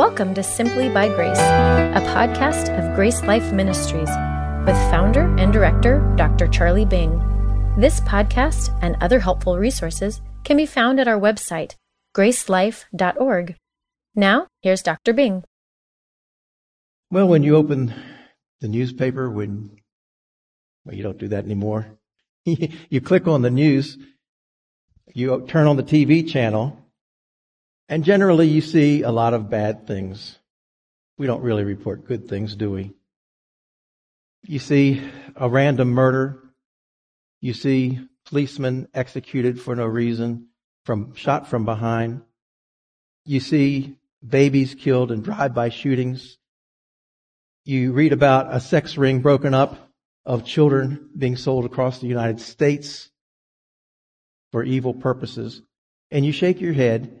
Welcome to Simply by Grace, a podcast of Grace Life Ministries with founder and director, Dr. Charlie Bing. This podcast and other helpful resources can be found at our website, gracelife.org. Now, here's Dr. Bing. Well, when you open the newspaper, well, you don't do that anymore. You click on the news, you turn on the TV channel, and generally you see a lot of bad things. We don't really report good things, do we? You see a random murder. You see policemen executed for no reason, shot from behind. You see babies killed in drive-by shootings. You read about a sex ring broken up, of children being sold across the United States for evil purposes. And you shake your head,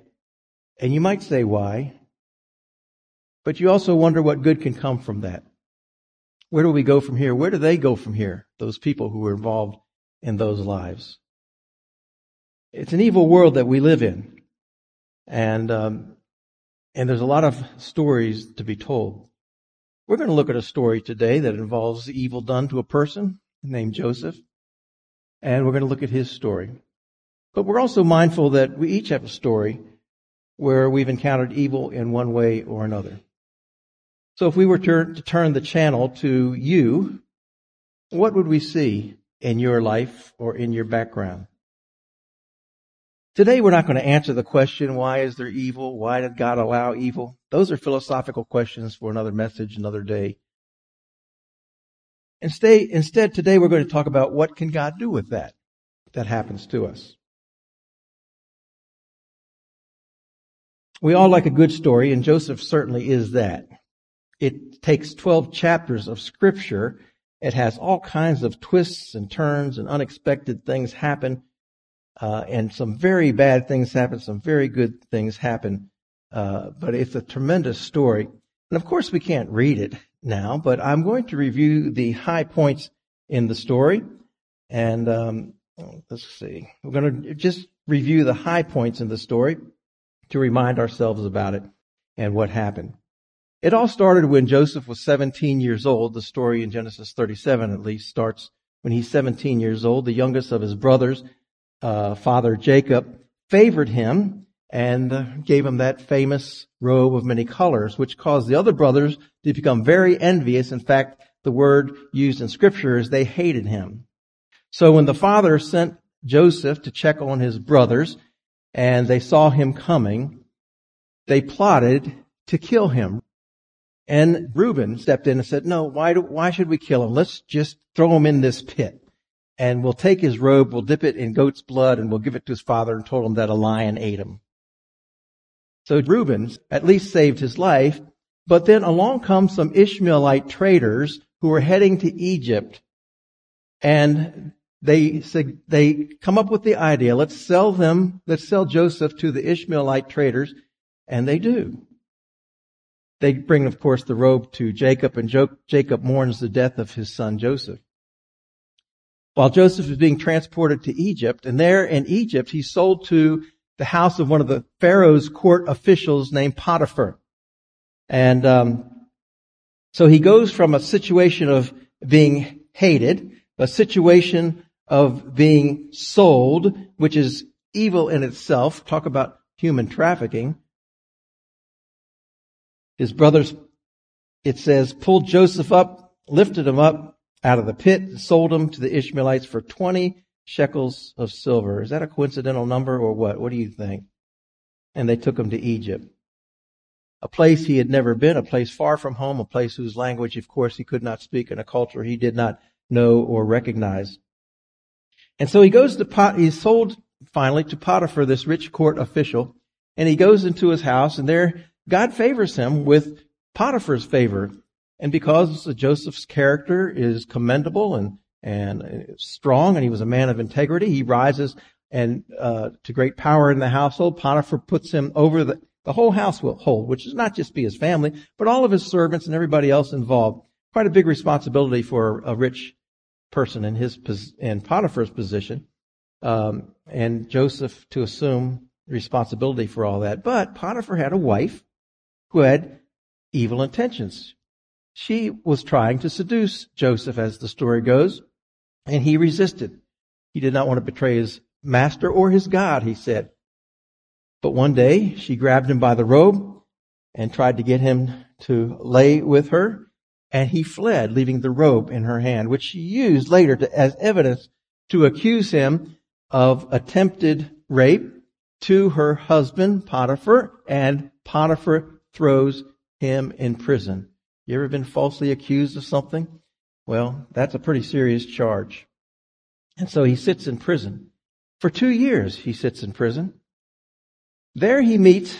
and you might say, why? But you also wonder what good can come from that. Where do we go from here? Where do they go from here, those people who were involved in those lives? It's an evil world that we live in. And there's a lot of stories to be told. We're going to look at a story today that involves the evil done to a person named Joseph, and we're going to look at his story. But we're also mindful that we each have a story where we've encountered evil in one way or another. So if we were to turn the channel to you, what would we see in your life or in your background? Today we're not going to answer the question, why is there evil? Why did God allow evil? Those are philosophical questions for another message, another day. Instead, today we're going to talk about what can God do with that that happens to us. We all like a good story, and Joseph certainly is that. It takes 12 chapters of Scripture. It has all kinds of twists and turns and unexpected things happen. And some very bad things happen, some very good things happen. But it's a tremendous story. And of course, we can't read it now, but I'm going to review the high points in the story. And let's see. We're going to just review the high points in the story to remind ourselves about it and what happened. It all started when Joseph was 17 years old. The story in Genesis 37, at least, starts when he's 17 years old, the youngest of his brothers. Father Jacob favored him and gave him that famous robe of many colors, which caused the other brothers to become very envious. In fact, the word used in Scripture is they hated him. So when the father sent Joseph to check on his brothers and they saw him coming, they plotted to kill him. And Reuben stepped in and said, no, why should we kill him? Let's just throw him in this pit. And we'll take his robe, we'll dip it in goat's blood, and we'll give it to his father, and told him that a lion ate him. So Reuben at least saved his life, but then along come some Ishmaelite traders who were heading to Egypt, and they come up with the idea, let's sell Joseph to the Ishmaelite traders, and they do. They bring, of course, the robe to Jacob, and Jacob mourns the death of his son Joseph. While Joseph is being transported to Egypt, and there in Egypt, he's sold to the house of one of the Pharaoh's court officials named Potiphar. And so he goes from a situation of being hated, a situation of being sold, which is evil in itself. Talk about human trafficking. His brothers, it says, pulled Joseph up, lifted him up out of the pit, and sold him to the Ishmaelites for 20 shekels of silver. Is that a coincidental number or what? What do you think? And they took him to Egypt, a place he had never been, a place far from home, a place whose language, of course, he could not speak, and a culture he did not know or recognize. And so he's sold finally to Potiphar, this rich court official, and he goes into his house, and there God favors him with Potiphar's favor. And because Joseph's character is commendable and strong, and he was a man of integrity, he rises and to great power in the household. Potiphar puts him over the whole household, which is not just be his family, but all of his servants and everybody else involved. Quite a big responsibility for a rich person in Potiphar's position, and Joseph to assume responsibility for all that. But Potiphar had a wife who had evil intentions. She was trying to seduce Joseph, as the story goes, and he resisted. He did not want to betray his master or his God, he said. But one day she grabbed him by the robe and tried to get him to lay with her, and he fled, leaving the robe in her hand, which she used later as evidence to accuse him of attempted rape to her husband, Potiphar, and Potiphar throws him in prison. You ever been falsely accused of something? Well, that's a pretty serious charge. And so he sits in prison. For 2 years, he sits in prison. There he meets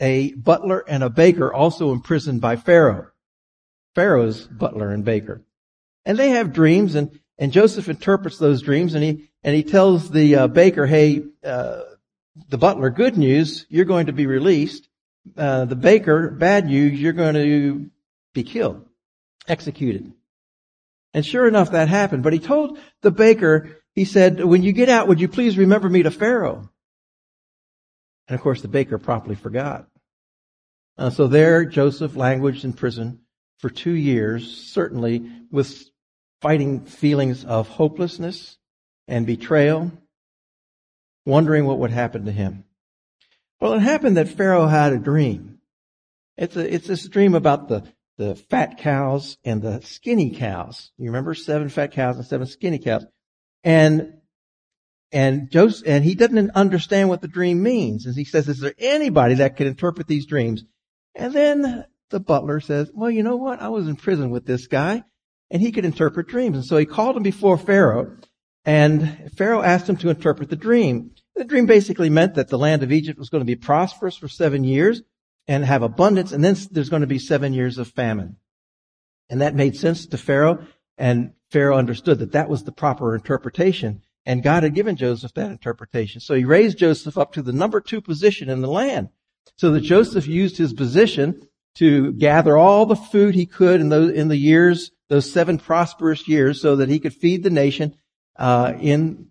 a butler and a baker, also imprisoned by Pharaoh. Pharaoh's butler and baker. And they have dreams, and Joseph interprets those dreams, and he tells the baker, hey, the butler, good news, you're going to be released. The baker, bad news, you're going to be killed, executed. And sure enough, that happened. But he told the baker, he said, when you get out, would you please remember me to Pharaoh? And of course, the baker promptly forgot. So there, Joseph languished in prison for 2 years, certainly with fighting feelings of hopelessness and betrayal, wondering what would happen to him. Well, it happened that Pharaoh had a dream. It's this dream about the fat cows and the skinny cows. You remember 7 fat cows and 7 skinny cows. And Joseph, and he doesn't understand what the dream means. And he says, is there anybody that can interpret these dreams? And then the butler says, well, you know what? I was in prison with this guy and he could interpret dreams. And so he called him before Pharaoh, and Pharaoh asked him to interpret the dream. The dream basically meant that the land of Egypt was going to be prosperous for 7 years and have abundance. And then there's going to be 7 years of famine. And that made sense to Pharaoh. And Pharaoh understood that that was the proper interpretation. And God had given Joseph that interpretation. So he raised Joseph up to the number 2 position in the land, so that Joseph used his position to gather all the food he could in the years, those 7 prosperous years, so that he could feed the nation in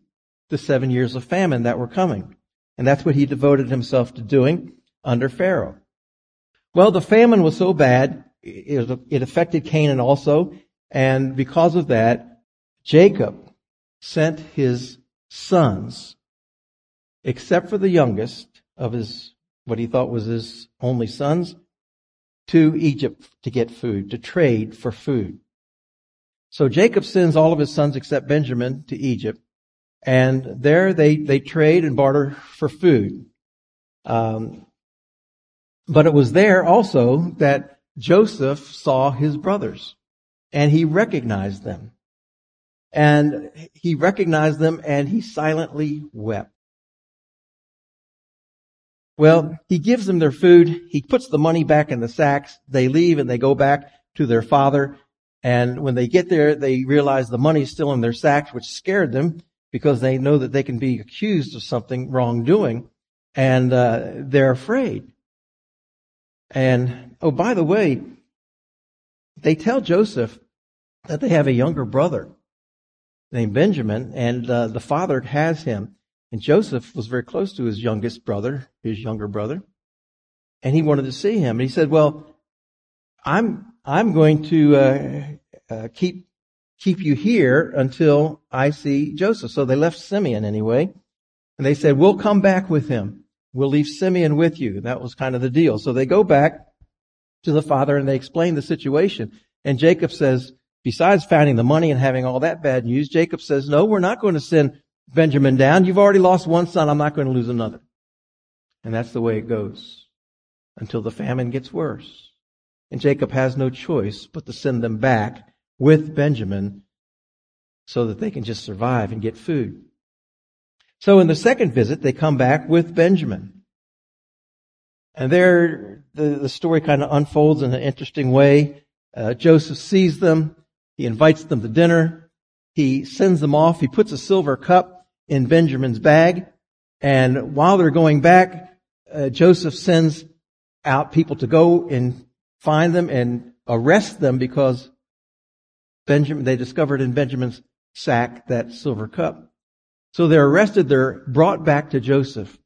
the 7 years of famine that were coming. And that's what he devoted himself to doing under Pharaoh. Well, the famine was so bad, it affected Canaan also. And because of that, Jacob sent his sons, except for the youngest of his, what he thought was his only sons, to Egypt to get food, to trade for food. So Jacob sends all of his sons except Benjamin to Egypt, and there they trade and barter for food. But it was there also that Joseph saw his brothers, and he recognized them. And he recognized them, and he silently wept. Well, he gives them their food. He puts the money back in the sacks. They leave, and they go back to their father. And when they get there, they realize the money is still in their sacks, which scared them because they know that they can be accused of something wrongdoing, and they're afraid. And, oh, by the way, they tell Joseph that they have a younger brother named Benjamin, and the father has him. And Joseph was very close to his younger brother, and he wanted to see him. And he said, well, I'm going to keep you here until I see Joseph. So they left Simeon anyway, and they said, we'll come back with him. We'll leave Simeon with you. That was kind of the deal. So they go back to the father, and they explain the situation. And Jacob says, besides finding the money and having all that bad news, Jacob says, no, we're not going to send Benjamin down. You've already lost one son. I'm not going to lose another. And that's the way it goes until the famine gets worse. And Jacob has no choice but to send them back with Benjamin so that they can just survive and get food. So in the second visit, they come back with Benjamin. And there the story kind of unfolds in an interesting way. Joseph sees them. He invites them to dinner. He sends them off. He puts a silver cup in Benjamin's bag. And while they're going back, Joseph sends out people to go and find them and arrest them because they discovered in Benjamin's sack that silver cup. So they're arrested. They're brought back to Joseph.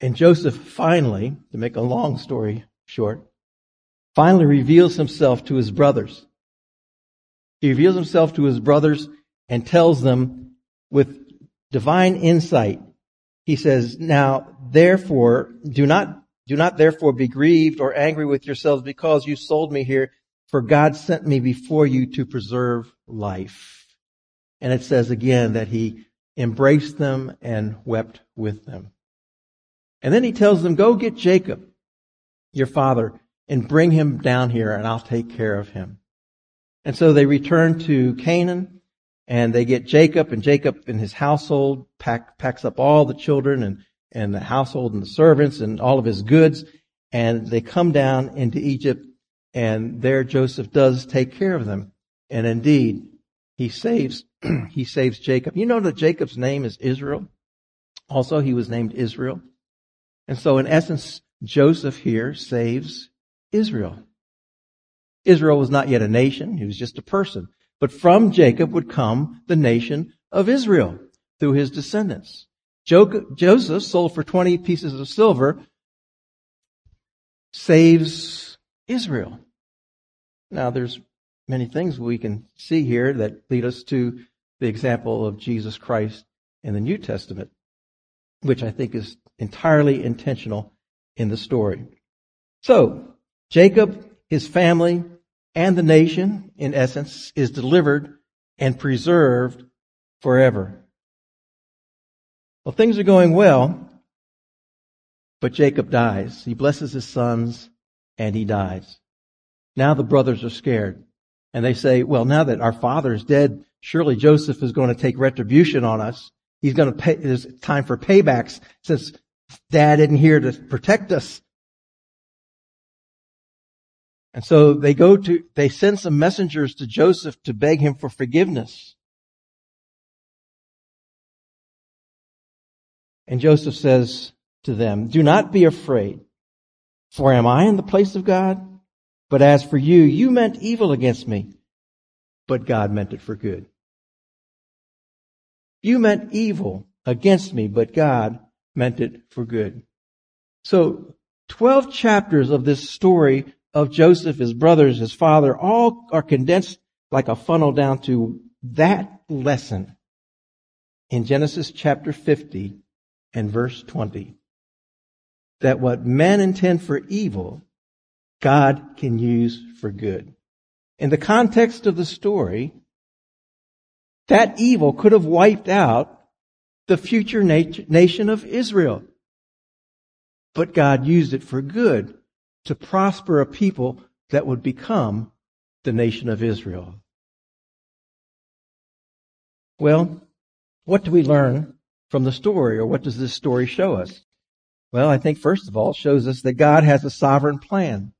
And Joseph finally, to make a long story short, finally reveals himself to his brothers. He reveals himself to his brothers and tells them with divine insight. He says, "Now, therefore, do not therefore be grieved or angry with yourselves because you sold me here, for God sent me before you to preserve life." And it says again that he embraced them and wept with them. And then he tells them, "Go get Jacob, your father, and bring him down here, and I'll take care of him." And so they return to Canaan, and they get Jacob, and Jacob and his household packs up all the children and the household and the servants and all of his goods, and they come down into Egypt, and there Joseph does take care of them. And indeed, he saves Jacob. You know that Jacob's name is Israel. Also, he was named Israel. And so, in essence, Joseph here saves Israel. Israel was not yet a nation. He was just a person. But from Jacob would come the nation of Israel through his descendants. Joseph, sold for 20 pieces of silver, saves Israel. Now, there's many things we can see here that lead us to the example of Jesus Christ in the New Testament, which I think is entirely intentional in the story. So, Jacob, his family, and the nation, in essence, is delivered and preserved forever. Well, things are going well, but Jacob dies. He blesses his sons, and he dies. Now the brothers are scared, and they say, well, now that our father is dead, surely Joseph is going to take retribution on us. He's going to pay. There's time for paybacks since Dad isn't here to protect us. And so they send some messengers to Joseph to beg him for forgiveness. And Joseph says to them, "Do not be afraid, for am I in the place of God? But as for you, you meant evil against me, but God meant it for good." You meant evil against me, but God meant it for good. So 12 chapters of this story of Joseph, his brothers, his father, all are condensed like a funnel down to that lesson in Genesis chapter 50 and verse 20, that what men intend for evil, God can use for good. In the context of the story, that evil could have wiped out the future nation of Israel, but God used it for good to prosper a people that would become the nation of Israel. Well, what do we learn from the story, or what does this story show us? Well, I think first of all, it shows us that God has a sovereign plan.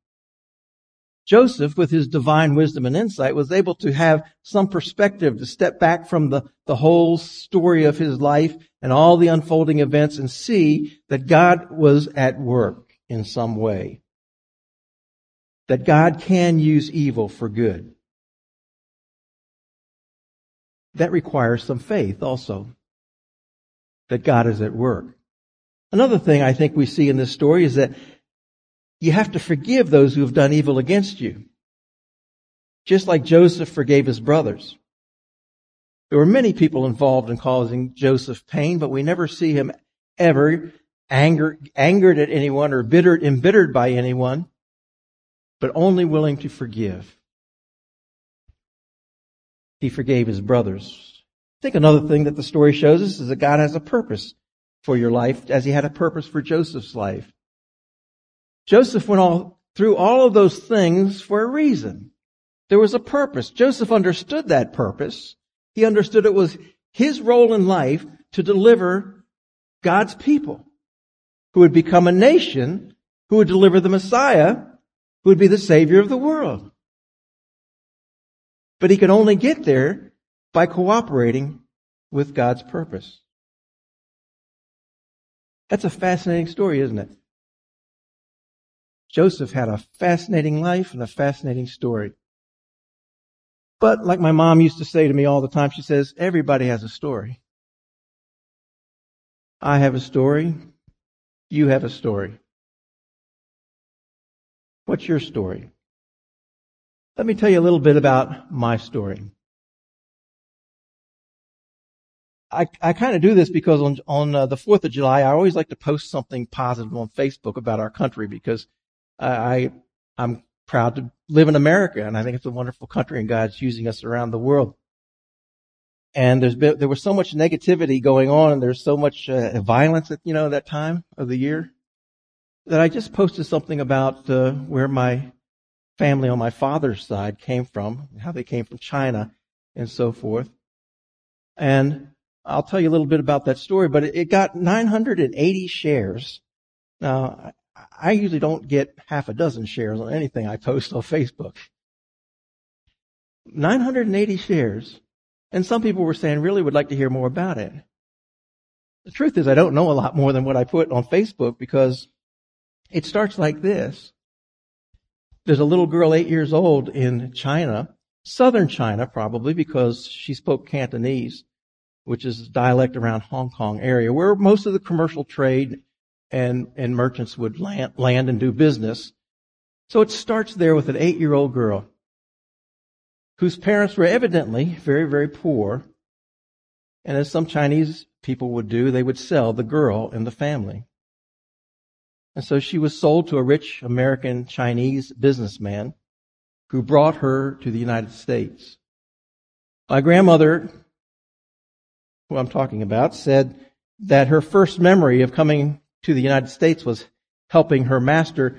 Joseph, with his divine wisdom and insight, was able to have some perspective to step back from the whole story of his life and all the unfolding events and see that God was at work in some way, that God can use evil for good. That requires some faith also, that God is at work. Another thing I think we see in this story is that you have to forgive those who have done evil against you, just like Joseph forgave his brothers. There were many people involved in causing Joseph pain, but we never see him ever angered at anyone or embittered by anyone, but only willing to forgive. He forgave his brothers. I think another thing that the story shows us is that God has a purpose for your life, as he had a purpose for Joseph's life. Joseph went through all of those things for a reason. There was a purpose. Joseph understood that purpose. He understood it was his role in life to deliver God's people, who would become a nation, who would deliver the Messiah, who would be the Savior of the world. But he could only get there by cooperating with God's purpose. That's a fascinating story, isn't it? Joseph had a fascinating life and a fascinating story. But like my mom used to say to me all the time, she says, everybody has a story. I have a story. You have a story. What's your story? Let me tell you a little bit about my story. I kind of do this because on the 4th of July, I always like to post something positive on Facebook about our country, because I'm proud to live in America, and I think it's a wonderful country, and God's using us around the world. And there was so much negativity going on, and there's so much violence at that time of the year, that I just posted something about where my family on my father's side came from, how they came from China, and so forth. And I'll tell you a little bit about that story, but it got 980 shares. Now, I usually don't get half a dozen shares on anything I post on Facebook. 980 shares. And some people were saying, really would like to hear more about it. The truth is, I don't know a lot more than what I put on Facebook, because it starts like this. There's a little girl 8 years old in China, southern China probably, because she spoke Cantonese, which is a dialect around Hong Kong area, where most of the commercial trade and merchants would land and do business. So it starts there with an 8-year-old girl whose parents were evidently very, very poor. And as some Chinese people would do, they would sell the girl in the family. And so she was sold to a rich American Chinese businessman who brought her to the United States. My grandmother, who I'm talking about, said that her first memory of coming to the United States was helping her master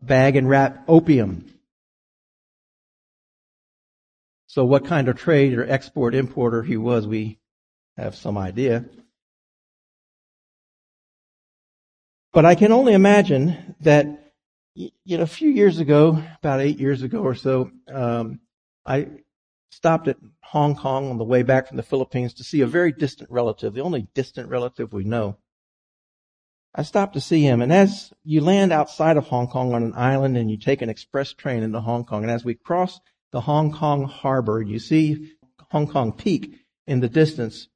bag and wrap opium. So what kind of trade or export-importer he was, we have some idea. But I can only imagine that, a few years ago, about 8 years ago or so, I stopped at Hong Kong on the way back from the Philippines to see a very distant relative, the only distant relative we know. I stopped to see him, and as you land outside of Hong Kong on an island and you take an express train into Hong Kong, and as we cross the Hong Kong harbor, you see Hong Kong Peak in the distance.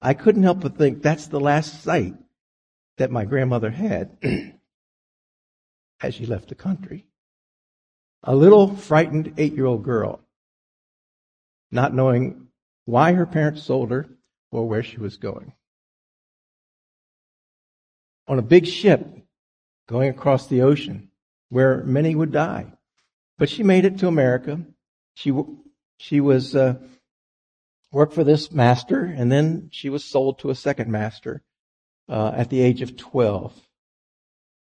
I couldn't help but think that's the last sight that my grandmother had as she left the country. A little frightened 8-year-old girl, not knowing why her parents sold her or where she was going. On a big ship going across the ocean where many would die. But she made it to America. She worked for this master, and then she was sold to a second master at the age of 12.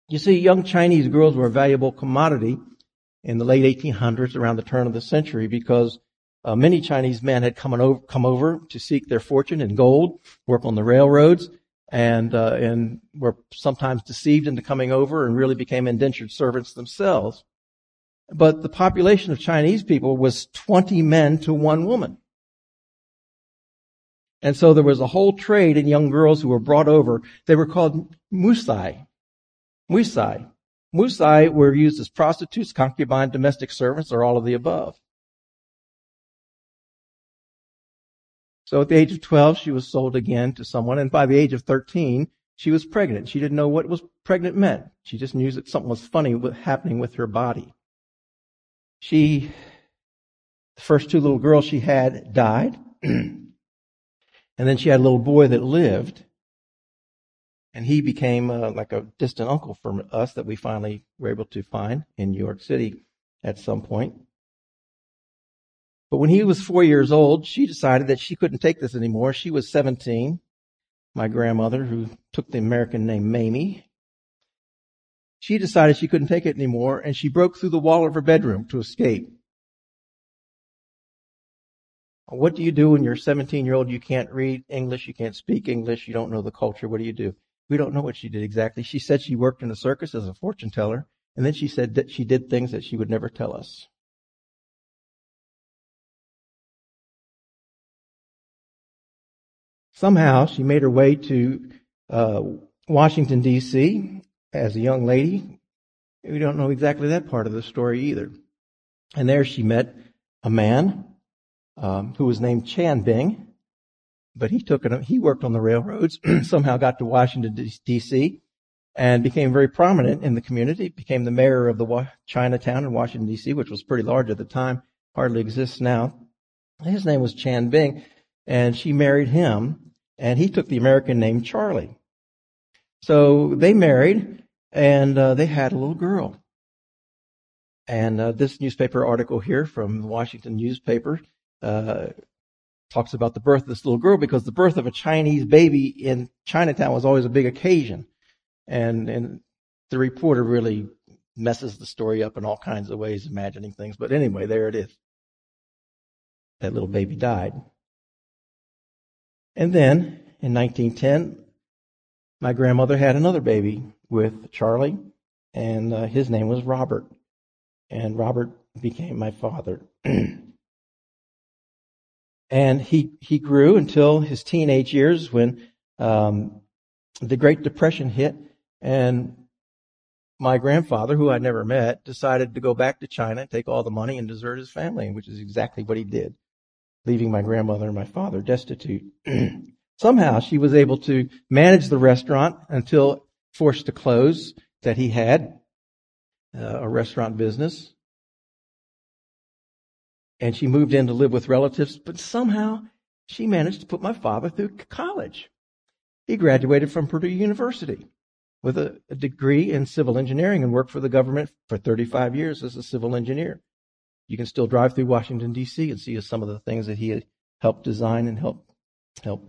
You see, young Chinese girls were a valuable commodity in the late 1800s, around the turn of the century, because many Chinese men had come over to seek their fortune in gold, work on the railroads, and were sometimes deceived into coming over and really became indentured servants themselves. But the population of Chinese people was 20 men to 1 woman. And so there was a whole trade in young girls who were brought over. They were called musai. Musai. Musai were used as prostitutes, concubine, domestic servants, or all of the above. So at the age of 12, she was sold again to someone. And by the age of 13, she was pregnant. She didn't know what was pregnant meant. She just knew that something was funny happening with her body. The first 2 little girls she had died, and then she had a little boy that lived, and he became like a distant uncle from us that we finally were able to find in New York City at some point. But when he was 4 years old, she decided that she couldn't take this anymore. She was 17, my grandmother, who took the American name Mamie. She decided she couldn't take it anymore, and she broke through the wall of her bedroom to escape. What do you do when you're a 17-year-old? You can't read English, you can't speak English, you don't know the culture. What do you do? We don't know what she did exactly. She said she worked in a circus as a fortune teller, and then she said that she did things that she would never tell us. Somehow, she made her way to Washington, D.C., as a young lady. We don't know exactly that part of the story either. And there she met a man who was named Chan Bing, but he worked on the railroads, somehow got to Washington, D.C., and became very prominent in the community, became the mayor of the Chinatown in Washington, D.C., which was pretty large at the time, hardly exists now. His name was Chan Bing, and she married him, and he took the American name Charlie. So they married, and they had a little girl. And this newspaper article here from the Washington newspaper talks about the birth of this little girl, because the birth of a Chinese baby in Chinatown was always a big occasion. And the reporter really messes the story up in all kinds of ways, imagining things. But anyway, there it is. That little baby died. And then in 1910, my grandmother had another baby with Charlie, and his name was Robert. And Robert became my father. And he grew until his teenage years, when the Great Depression hit, and my grandfather, who I never met, decided to go back to China and take all the money and desert his family, which is exactly what he did, leaving my grandmother and my father destitute. Somehow she was able to manage the restaurant until forced to close that he had, a restaurant business. And she moved in to live with relatives, but somehow she managed to put my father through college. He graduated from Purdue University with a degree in civil engineering and worked for the government for 35 years as a civil engineer. You can still drive through Washington, D.C. and see some of the things that he had helped design and helped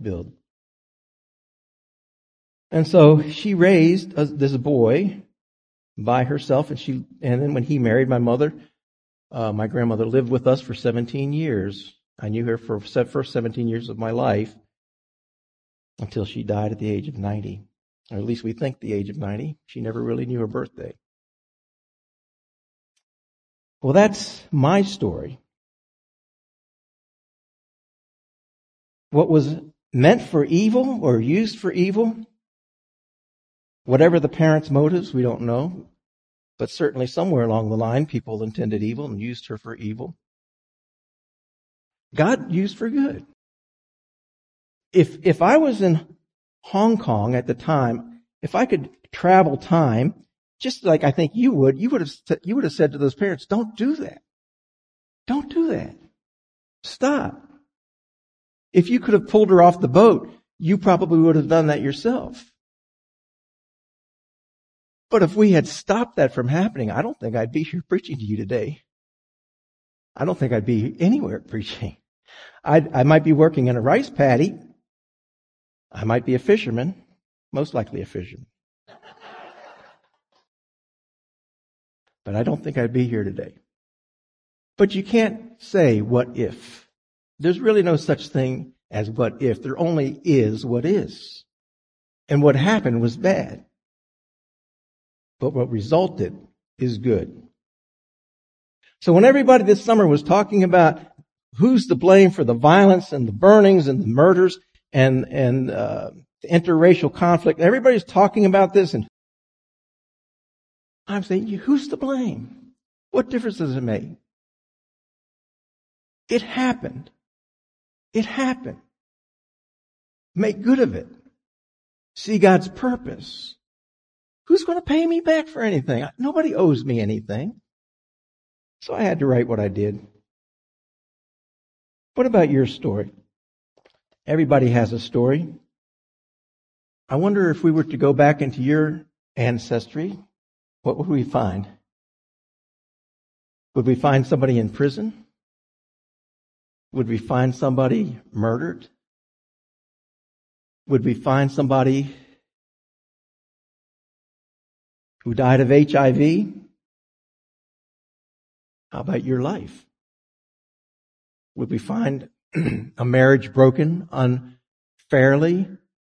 build. And so she raised this boy by herself, and then when he married my mother, my grandmother lived with us for 17 years. I knew her for the first 17 years of my life, until she died at the age of 90, or at least we think the age of 90. She never really knew her birthday. Well, that's my story. What was meant for evil or used for evil, whatever the parents' motives, we don't know, but certainly somewhere along the line, people intended evil and used her for evil. God used for good. If I was in Hong Kong at the time, if I could travel time, just like I think you would have said to those parents, "Don't do that. Don't do that. Stop." If you could have pulled her off the boat, you probably would have done that yourself. But if we had stopped that from happening, I don't think I'd be here preaching to you today. I don't think I'd be anywhere preaching. I might be working in a rice paddy. I might be a fisherman, most likely a fisherman. But I don't think I'd be here today. But you can't say what if. There's really no such thing as what if. There only is what is. And what happened was bad. But what resulted is good. So when everybody this summer was talking about who's to blame for the violence and the burnings and the murders, and interracial conflict, everybody's talking about this, and I'm saying, who's to blame? What difference does it make? It happened. It happened. Make good of it. See God's purpose. Who's going to pay me back for anything? Nobody owes me anything. So I had to write what I did. What about your story? Everybody has a story. I wonder if we were to go back into your ancestry, what would we find? Would we find somebody in prison? Would we find somebody murdered? Would we find somebody who died of HIV? How about your life? Would we find a marriage broken unfairly,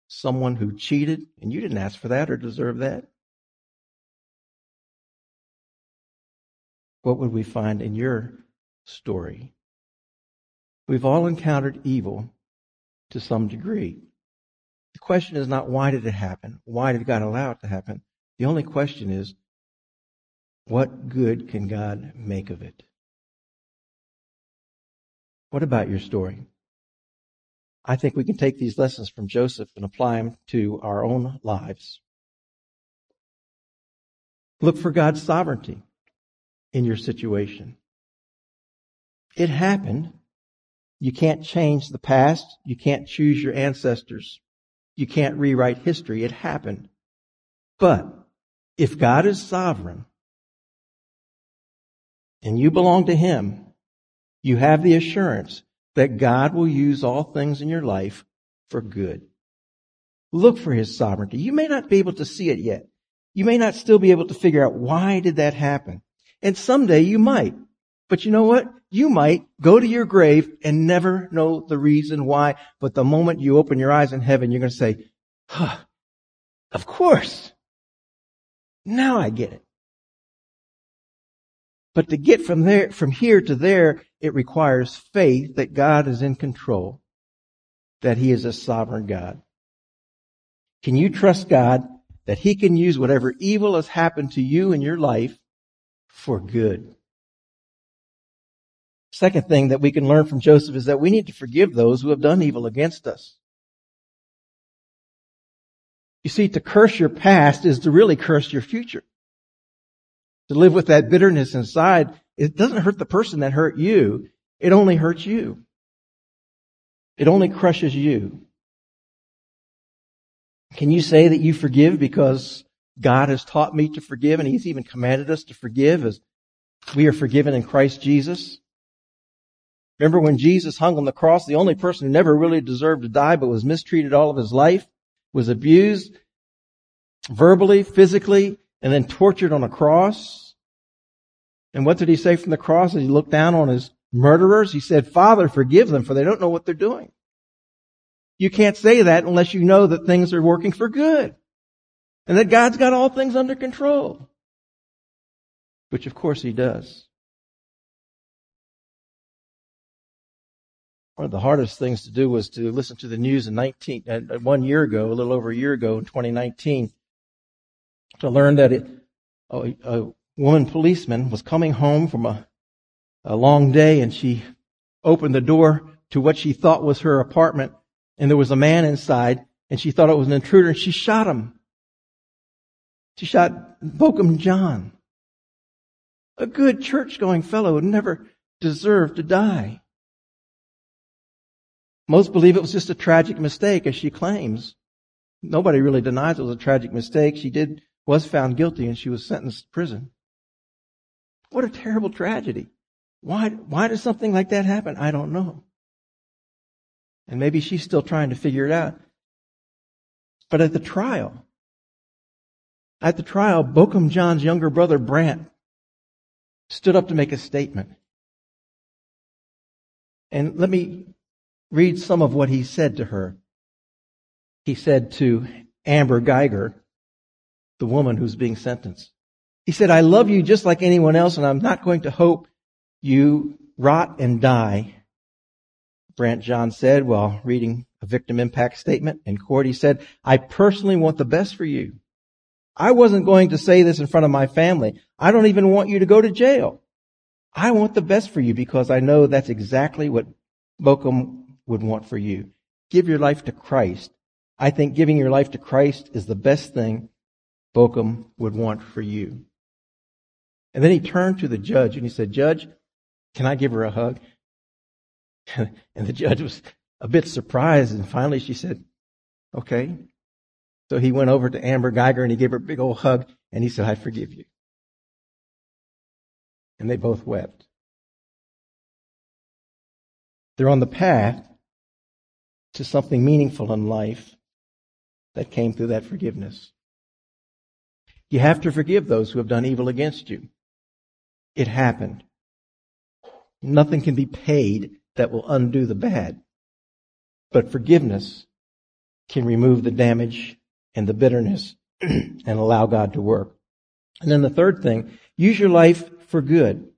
someone who cheated, and you didn't ask for that or deserve that? What would we find in your story? We've all encountered evil to some degree. The question is not why did it happen? Why did God allow it to happen? The only question is, what good can God make of it? What about your story? I think we can take these lessons from Joseph and apply them to our own lives. Look for God's sovereignty in your situation. It happened. You can't change the past. You can't choose your ancestors. You can't rewrite history. It happened. But if God is sovereign and you belong to Him, you have the assurance that God will use all things in your life for good. Look for His sovereignty. You may not be able to see it yet. You may not still be able to figure out why did that happen. And someday you might. But you know what? You might go to your grave and never know the reason why. But the moment you open your eyes in heaven, you're going to say, huh, of course. Now I get it. But to get from here to there, it requires faith that God is in control, that He is a sovereign God. Can you trust God that He can use whatever evil has happened to you in your life for good? Second thing that we can learn from Joseph is that we need to forgive those who have done evil against us. You see, to curse your past is to really curse your future. To live with that bitterness inside, it doesn't hurt the person that hurt you. It only hurts you. It only crushes you. Can you say that you forgive because God has taught me to forgive and He's even commanded us to forgive as we are forgiven in Christ Jesus? Remember when Jesus hung on the cross, the only person who never really deserved to die but was mistreated all of his life, was abused verbally, physically, and then tortured on a cross. And what did He say from the cross as He looked down on His murderers? He said, Father, forgive them, for they don't know what they're doing. You can't say that unless you know that things are working for good and that God's got all things under control, which of course He does. One of the hardest things to do was to listen to the news a little over a year ago in 2019, to learn that a woman policeman was coming home from a long day, and she opened the door to what she thought was her apartment, and there was a man inside, and she thought it was an intruder, and she shot him. She shot Botham John, a good church-going fellow who never deserved to die. Most believe it was just a tragic mistake, as she claims. Nobody really denies it was a tragic mistake. She was found guilty, and she was sentenced to prison. What a terrible tragedy. Why does something like that happen? I don't know. And maybe she's still trying to figure it out. But at the trial, Botham John's younger brother, Brandt, stood up to make a statement. And let me read some of what he said to her. He said to Amber Guyger, the woman who's being sentenced, he said, I love you just like anyone else, and I'm not going to hope you rot and die. Brandt John said, while reading a victim impact statement in court, he said, I personally want the best for you. I wasn't going to say this in front of my family. I don't even want you to go to jail. I want the best for you because I know that's exactly what Bochum would want for you. Give your life to Christ. I think giving your life to Christ is the best thing Bochum would want for you. And then he turned to the judge and he said, Judge, can I give her a hug? And the judge was a bit surprised, and finally she said, okay. So he went over to Amber Guyger and he gave her a big old hug and he said, I forgive you. And they both wept. They're on the path to something meaningful in life that came through that forgiveness. You have to forgive those who have done evil against you. It happened. Nothing can be paid that will undo the bad. But forgiveness can remove the damage and the bitterness and allow God to work. And then the third thing, use your life for good.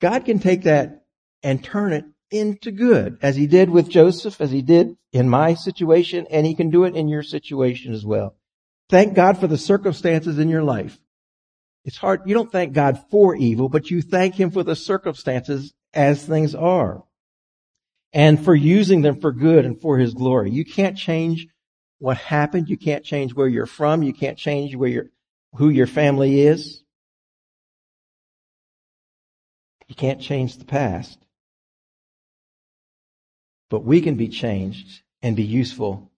God can take that and turn it into good, as He did with Joseph, as He did in my situation, and He can do it in your situation as well. Thank God for the circumstances in your life. It's hard. You don't thank God for evil, but you thank Him for the circumstances as things are and for using them for good and for His glory. You can't change what happened. You can't change where you're from. You can't change where your who your family is. You can't change the past. But we can be changed and be useful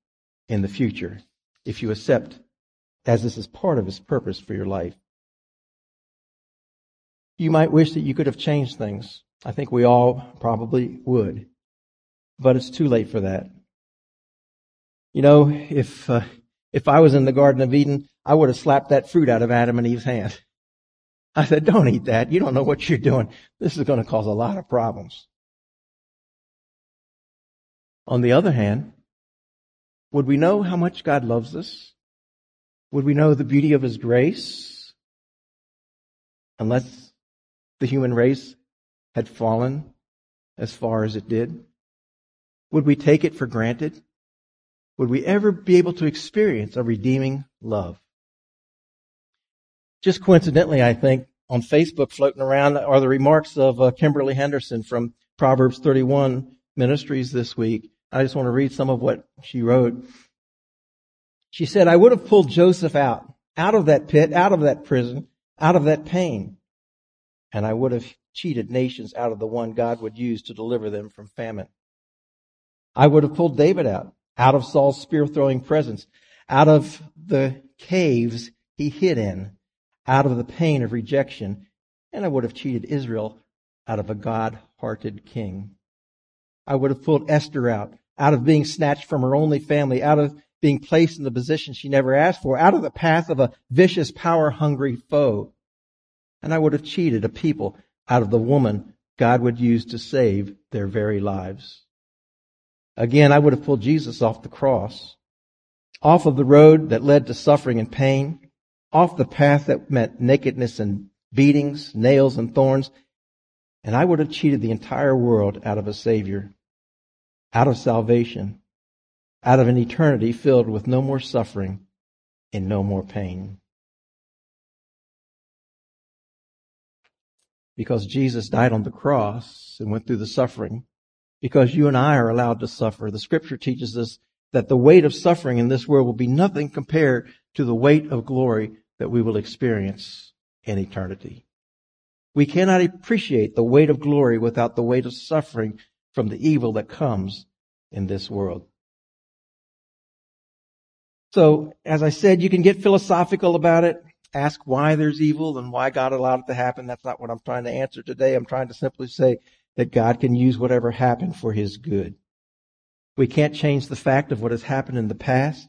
in the future if you accept, as this is part of His purpose for your life. You might wish that you could have changed things. I think we all probably would. But it's too late for that. You know, if I was in the Garden of Eden, I would have slapped that fruit out of Adam and Eve's hand. I said, don't eat that. You don't know what you're doing. This is going to cause a lot of problems. On the other hand, would we know how much God loves us? Would we know the beauty of His grace? Unless the human race had fallen as far as it did? Would we take it for granted? Would we ever be able to experience a redeeming love? Just coincidentally, I think, on Facebook floating around are the remarks of Kimberly Henderson from Proverbs 31 Ministries this week. I just want to read some of what she wrote. She said, I would have pulled Joseph out of that pit, out of that prison, out of that pain. And I would have cheated nations out of the one God would use to deliver them from famine. I would have pulled David out of Saul's spear-throwing presence, out of the caves he hid in, out of the pain of rejection, and I would have cheated Israel out of a God-hearted king. I would have pulled Esther out of being snatched from her only family, out of being placed in the position she never asked for, out of the path of a vicious, power-hungry foe. And I would have cheated a people out of the woman God would use to save their very lives. Again, I would have pulled Jesus off the cross, off of the road that led to suffering and pain, off the path that meant nakedness and beatings, nails and thorns, and I would have cheated the entire world out of a Savior, out of salvation, out of an eternity filled with no more suffering and no more pain. Because Jesus died on the cross and went through the suffering, because you and I are allowed to suffer. The Scripture teaches us that the weight of suffering in this world will be nothing compared to the weight of glory that we will experience in eternity. We cannot appreciate the weight of glory without the weight of suffering from the evil that comes in this world. So, as I said, you can get philosophical about it, ask why there's evil and why God allowed it to happen. That's not what I'm trying to answer today. I'm trying to simply say that God can use whatever happened for His good. We can't change the fact of what has happened in the past,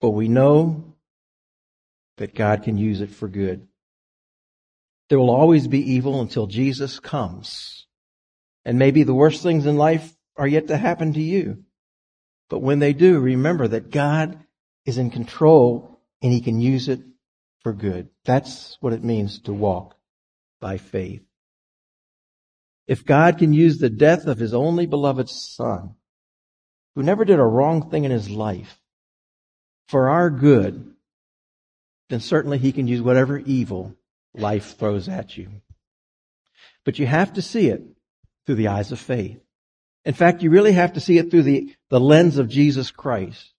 but we know that God can use it for good. There will always be evil until Jesus comes. And maybe the worst things in life are yet to happen to you. But when they do, remember that God is in control and He can use it for good. That's what it means to walk by faith. If God can use the death of His only beloved Son, who never did a wrong thing in His life, for our good, then certainly He can use whatever evil life throws at you. But you have to see it through the eyes of faith. In fact, you really have to see it through the lens of Jesus Christ,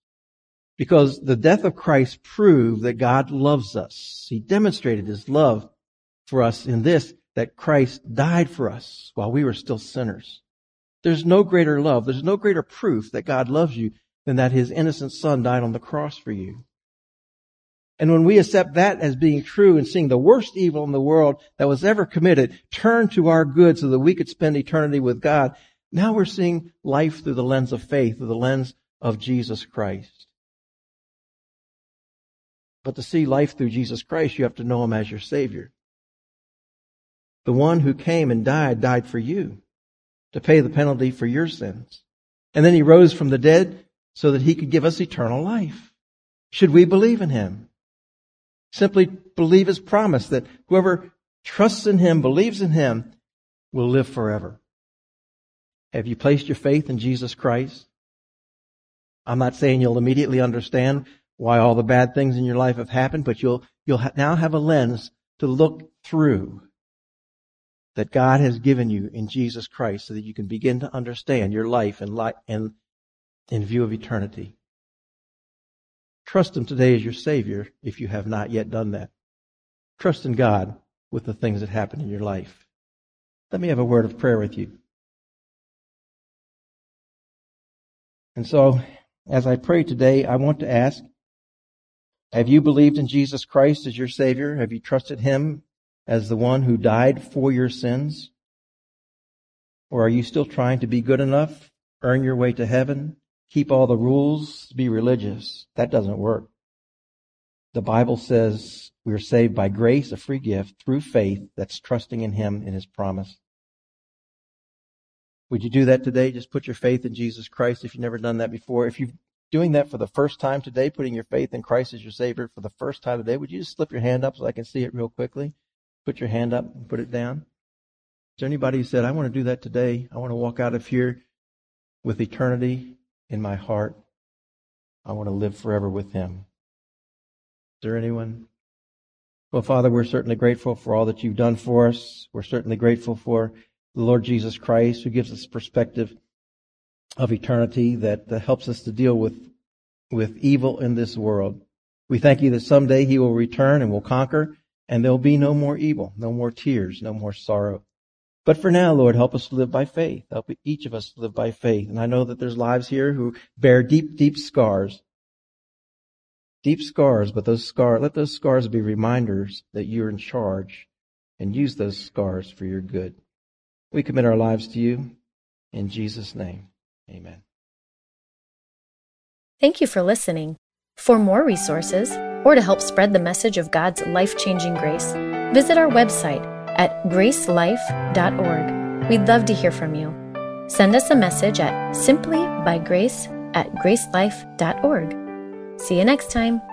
because the death of Christ proved that God loves us. He demonstrated His love for us in this, that Christ died for us while we were still sinners. There's no greater love, there's no greater proof that God loves you than that His innocent Son died on the cross for you. And when we accept that as being true and seeing the worst evil in the world that was ever committed turn to our good so that we could spend eternity with God, now we're seeing life through the lens of faith, through the lens of Jesus Christ. But to see life through Jesus Christ, you have to know Him as your Savior. The one who came and died for you to pay the penalty for your sins. And then He rose from the dead so that He could give us eternal life. Should we believe in Him? Simply believe His promise that whoever trusts in Him, believes in Him, will live forever. Have you placed your faith in Jesus Christ? I'm not saying you'll immediately understand why all the bad things in your life have happened, but you'll now have a lens to look through that God has given you in Jesus Christ so that you can begin to understand your life in view of eternity. Trust Him today as your Savior if you have not yet done that. Trust in God with the things that happen in your life. Let me have a word of prayer with you. And so, as I pray today, I want to ask, have you believed in Jesus Christ as your Savior? Have you trusted Him as the one who died for your sins? Or are you still trying to be good enough, earn your way to heaven, keep all the rules, be religious? That doesn't work. The Bible says we are saved by grace, a free gift, through faith, that's trusting in Him and His promise. Would you do that today? Just put your faith in Jesus Christ if you've never done that before. If you're doing that for the first time today, putting your faith in Christ as your Savior for the first time today, would you just slip your hand up so I can see it real quickly? Put your hand up and put it down. Is there anybody who said, I want to do that today? I want to walk out of here with eternity in my heart. I want to live forever with Him. Is there anyone? Well, Father, we're certainly grateful for all that You've done for us. We're certainly grateful for the Lord Jesus Christ, who gives us perspective of eternity that helps us to deal with evil in this world. We thank You that someday He will return and will conquer, and there'll be no more evil, no more tears, no more sorrow. But for now, Lord, help us to live by faith. Help each of us to live by faith. And I know that there's lives here who bear deep, deep scars, but those scars, let those scars be reminders that You're in charge, and use those scars for Your good. We commit our lives to You. In Jesus' name, amen. Thank you for listening. For more resources, or to help spread the message of God's life-changing grace, visit our website at gracelife.org. We'd love to hear from you. Send us a message at simplybygrace@gracelife.org. See you next time.